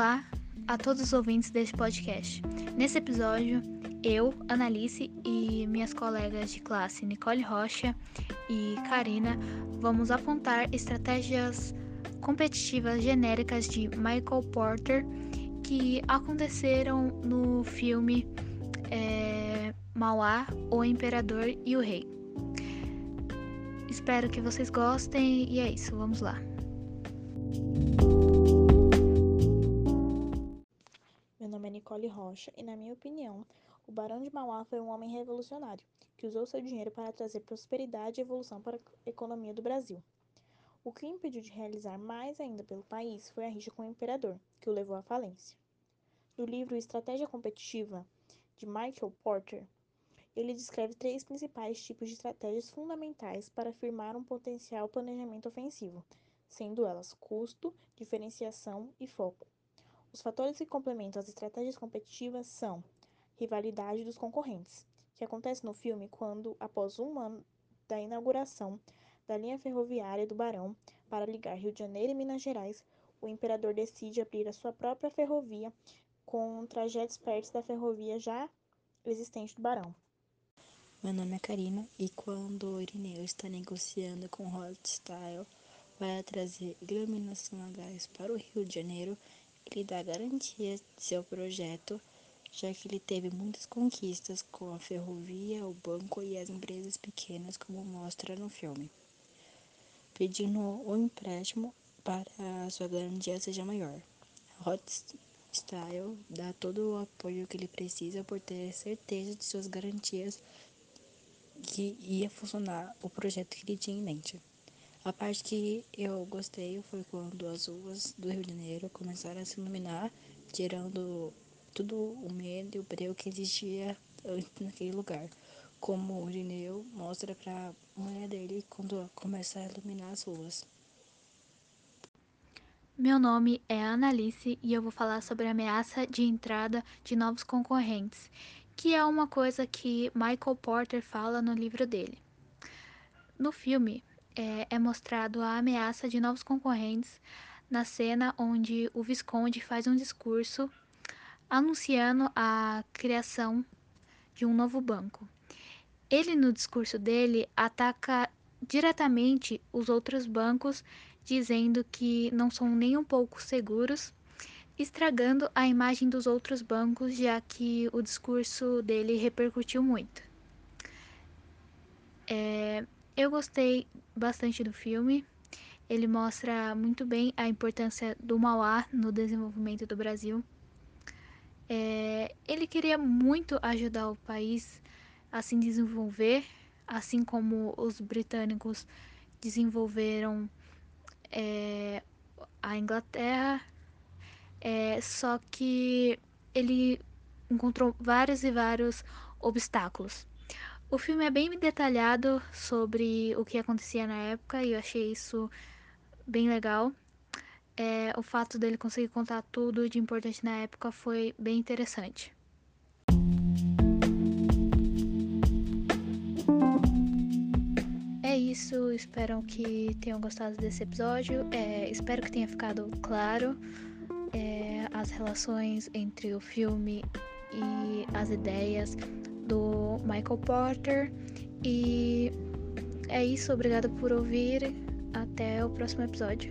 Olá a todos os ouvintes deste podcast. Nesse episódio, eu, Annalise e minhas colegas de classe Nicole Rocha e Karina vamos apontar estratégias competitivas genéricas de Michael Porter que aconteceram no filme Mauá, o Imperador e o Rei. Espero que vocês gostem e é isso, vamos lá. Meu nome é Nicole Rocha e, na minha opinião, o Barão de Mauá foi um homem revolucionário que usou seu dinheiro para trazer prosperidade e evolução para a economia do Brasil. O que o impediu de realizar mais ainda pelo país foi a rixa com o imperador, que o levou à falência. No livro Estratégia Competitiva, de Michael Porter, ele descreve 3 principais tipos de estratégias fundamentais para firmar um potencial planejamento ofensivo, sendo elas custo, diferenciação e foco. Os fatores que complementam as estratégias competitivas são rivalidade dos concorrentes, que acontece no filme quando, após um ano da inauguração da linha ferroviária do Barão para ligar Rio de Janeiro e Minas Gerais, o imperador decide abrir a sua própria ferrovia com trajetos perto da ferrovia já existente do Barão. Meu nome é Karina e quando o Irineu está negociando com Rothschild para trazer iluminação a gás para o Rio de Janeiro, ele dá garantia de seu projeto, já que ele teve muitas conquistas com a ferrovia, o banco e as empresas pequenas, como mostra no filme, pedindo o empréstimo para a sua garantia seja maior. Rothschild dá todo o apoio que ele precisa por ter certeza de suas garantias que ia funcionar o projeto que ele tinha em mente. A parte que eu gostei foi quando as ruas do Rio de Janeiro começaram a se iluminar, tirando todo o medo e o breu que existia antes naquele lugar, como o Irineu mostra para a mulher dele quando começa a iluminar as ruas. Meu nome é Annalise e eu vou falar sobre a ameaça de entrada de novos concorrentes, que é uma coisa que Michael Porter fala no livro dele. No filme, é mostrado a ameaça de novos concorrentes na cena onde o Visconde faz um discurso anunciando a criação de um novo banco. Ele, no discurso dele, ataca diretamente os outros bancos, dizendo que não são nem um pouco seguros, estragando a imagem dos outros bancos, já que o discurso dele repercutiu muito. Eu gostei bastante do filme. Ele mostra muito bem a importância do Mauá no desenvolvimento do Brasil. Ele queria muito ajudar o país a se desenvolver, assim como os britânicos desenvolveram a Inglaterra, só que ele encontrou vários obstáculos. O filme é bem detalhado sobre o que acontecia na época e eu achei isso bem legal. O fato dele conseguir contar tudo de importante na época foi bem interessante. É isso, espero que tenham gostado desse episódio. Espero que tenha ficado claro as relações entre o filme e as ideias do Michael Porter, e é isso, obrigada por ouvir, até o próximo episódio.